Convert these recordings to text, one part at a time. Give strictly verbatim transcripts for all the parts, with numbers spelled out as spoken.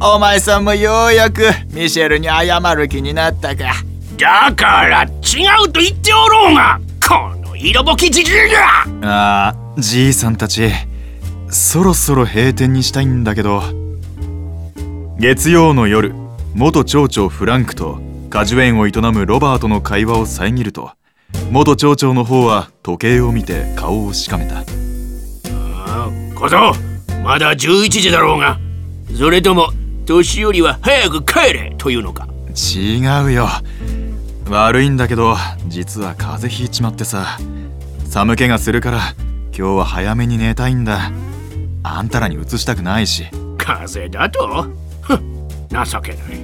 お前さんもようやくミシェルに謝る気になったか。だから違うと言っておろうが、この色ぼきじじいが。ああ、じいさんたち、そろそろ閉店にしたいんだけど。月曜の夜、元町長フランクと果樹園を営むロバートの会話を遮ると、元町長の方は時計を見て顔をしかめた。ああ、小僧、まだじゅういちじだろうが、それとも年寄りは早く帰れというのか。違うよ。悪いんだけど、実は風邪ひいちまってさ、寒気がするから今日は早めに寝たいんだ。あんたらにうつしたくないし。風邪だと？ふっ、情けない。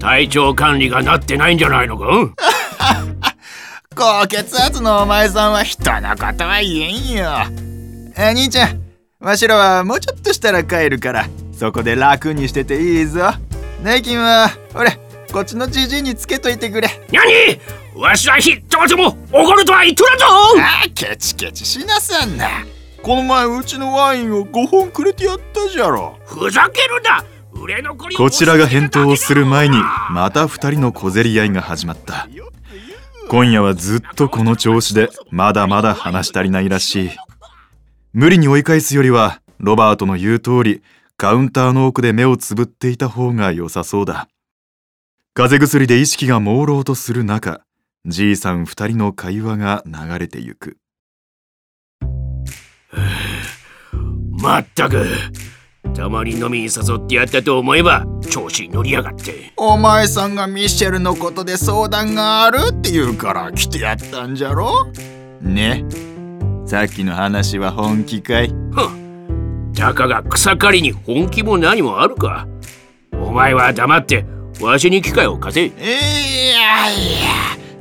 体調管理がなってないんじゃないのか。高血圧のお前さんは人のことは言えんよ。兄ちゃん、わしらはもうちょっとしたら帰るから、そこで楽にしてていいぞ。代金は俺こっちのじじいにつけといてくれ。なに、わしはひとつもおごるとは言っとらんぞ。ああ、ケチケチしなさんな。この前うちのワインをごほんくれてやったじゃろ。ふざけるな。売れ残りこちらが返答をする前に、またふたりの小競り合いが始まった。今夜はずっとこの調子で、まだまだ話し足りないらしい。無理に追い返すよりは、ロバートの言う通りカウンターの奥で目をつぶっていた方が良さそうだ。風邪薬で意識が朦朧とする中、じいさん二人の会話が流れてゆく。まったく、たまに飲みに誘ってやったと思えば調子に乗りやがって。お前さんがミシェルのことで相談があるって言うから来てやったんじゃろ。ね、さっきの話は本気かい。たかが草刈りに本気も何もあるか。お前は黙ってわしに機会を稼い。いやいや、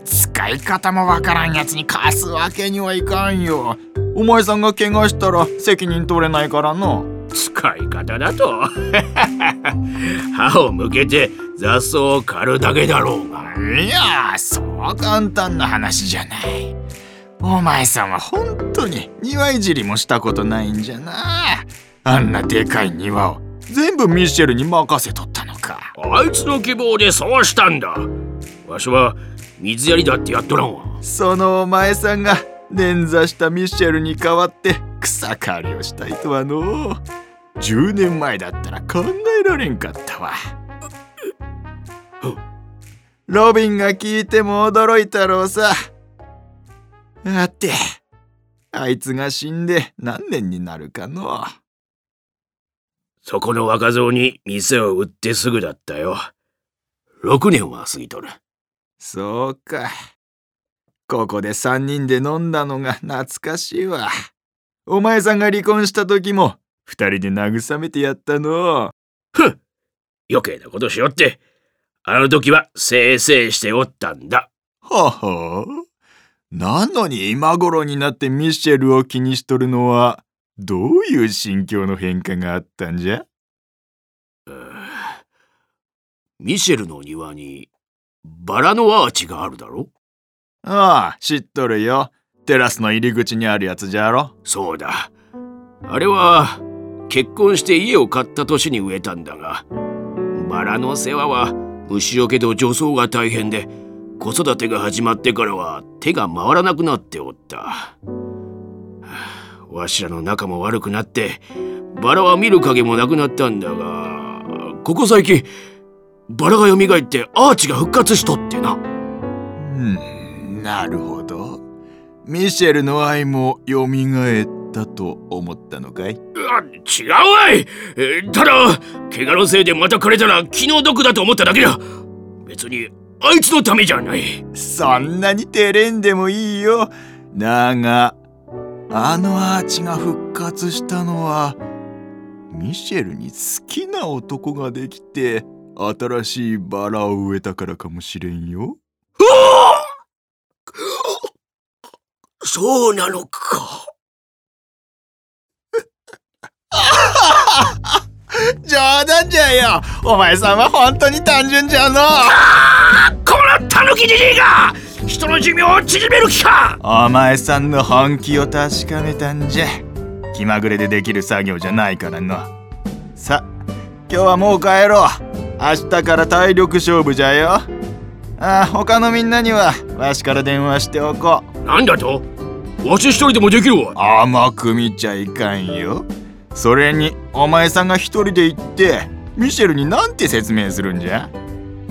使い方もわからんやつに貸すわけにはいかんよ。お前さんが怪我したら責任取れないからな。使い方だと歯を向けて雑草を刈るだけだろうが。いや、そう簡単な話じゃない。お前さんは本当に庭いじりもしたことないんじゃな。あんなでかい庭を全部ミシェルに任せとったのか。あいつの希望でそうしたんだ。わしは水やりだってやっとらんわ。そのお前さんが捻挫したミシェルに代わって草刈りをしたいとはのう。じゅうねんまえだったら考えられんかったわ。ロビンが聞いても驚いたろうさ。だってあいつが死んで何年になるかの。そこの若造に店を売ってすぐだったよ。ろくねんは過ぎとる。そうか。ここでさんにんで飲んだのが懐かしいわ。お前さんが離婚した時もふたりで慰めてやったの。ふん、余計なことしよって。あの時はせいせいしておったんだ。ははぁ、なのに今頃になってミシェルを気にしとるのはどういう心境の変化があったんじゃ。ミシェルの庭にバラのアーチがあるだろ。ああ、知っとるよ。テラスの入り口にあるやつじゃろ。そうだ。あれは結婚して家を買った年に植えたんだが、バラの世話は虫よけと除草が大変で、子育てが始まってからは手が回らなくなっておった。わしらの仲も悪くなって、バラは見る影もなくなったんだが、ここ最近、バラが蘇ってアーチが復活しとってな。うん、なるほど。ミシェルの愛も蘇ったと思ったのかい？あ、違うわい。ただ、怪我のせいでまた枯れたら気の毒だと思っただけだ。別に、あいつのためじゃない。そんなに照れんでもいいよ。だがあのアーチが復活したのは、ミシェルに好きな男ができて新しいバラを植えたからかもしれんよ。そうなのか。冗談じゃよ。お前さんは本当に単純じゃの。タヌキじじいが人の寿命を縮める気か。お前さんの本気を確かめたんじゃ。気まぐれでできる作業じゃないからな。さ、今日はもう帰ろう。明日から体力勝負じゃよ。ああ、他のみんなにはわしから電話しておこう。なんだと？わし一人でもできるわ。甘く見ちゃいかんよ。それにお前さんが一人で行ってミシェルになんて説明するんじゃ。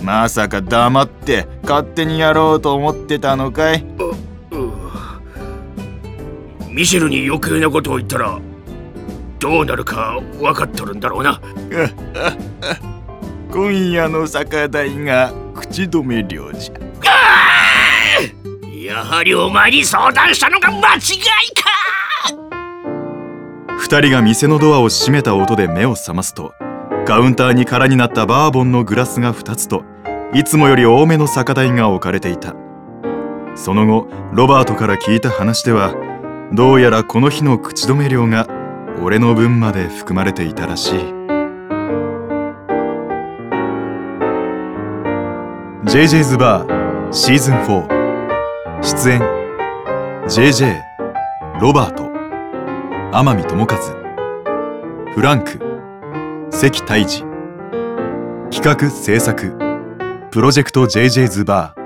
まさか黙って勝手にやろうと思ってたのかい。ミシェルに余計なことを言ったらどうなるか分かっとるんだろうな。今夜の酒代が口止め料じゃ。やはりお前に相談したのが間違いか。二人が店のドアを閉めた音で目を覚ますと、カウンターに空になったバーボンのグラスがふたつと、いつもより多めの酒代が置かれていた。その後、ロバートから聞いた話では、どうやらこの日の口止め料が俺の分まで含まれていたらしい。 ジェイジェイズ バーシーズンフォー、出演 ジェイジェイ、 ロバート、天海智和、フランク、関泰二。企画・制作プロジェクト ジェイジェイズ バー。